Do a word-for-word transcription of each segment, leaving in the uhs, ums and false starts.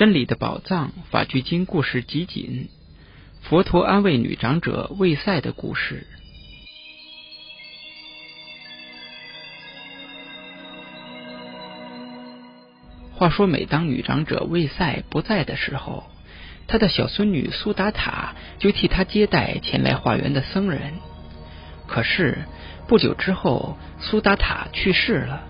真理的宝藏法句经故事集锦，佛陀安慰女长者卫塞的故事。话说，每当女长者卫塞不在的时候，她的小孙女苏达塔就替她接待前来化缘的僧人。可是不久之后，苏达塔去世了。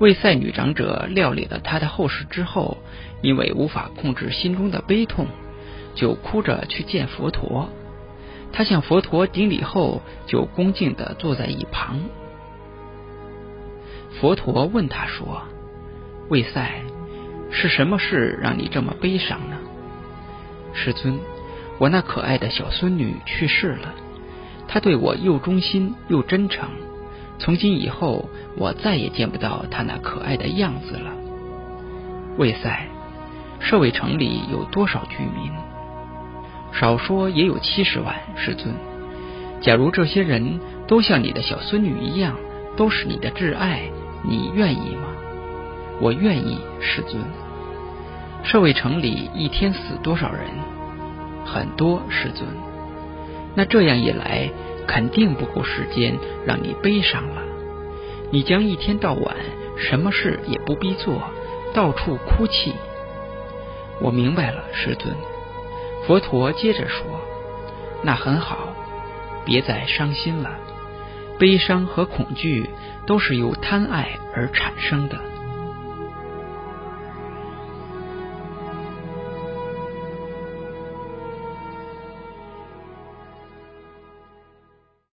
卫塞女长者料理了她的后事之后，因为无法控制心中的悲痛，就哭着去见佛陀。她向佛陀顶礼后，就恭敬地坐在一旁。佛陀问她说：“卫塞，是什么事让你这么悲伤呢？”“世尊，我那可爱的小孙女去世了，她对我又忠心又真诚。从今以后，我再也见不到他那可爱的样子了。”“卫塞，舍卫城里有多少居民？”“少说也有七十万，世尊。假如这些人都像你的小孙女一样，都是你的挚爱，你愿意吗？”“我愿意，世尊。”“舍卫城里一天死多少人？”“很多，世尊。”“那这样一来，肯定不够时间让你悲伤了。你将一天到晚什么事也不必做，到处哭泣。”“我明白了，世尊。”佛陀接着说：“那很好，别再伤心了。悲伤和恐惧都是由贪爱而产生的。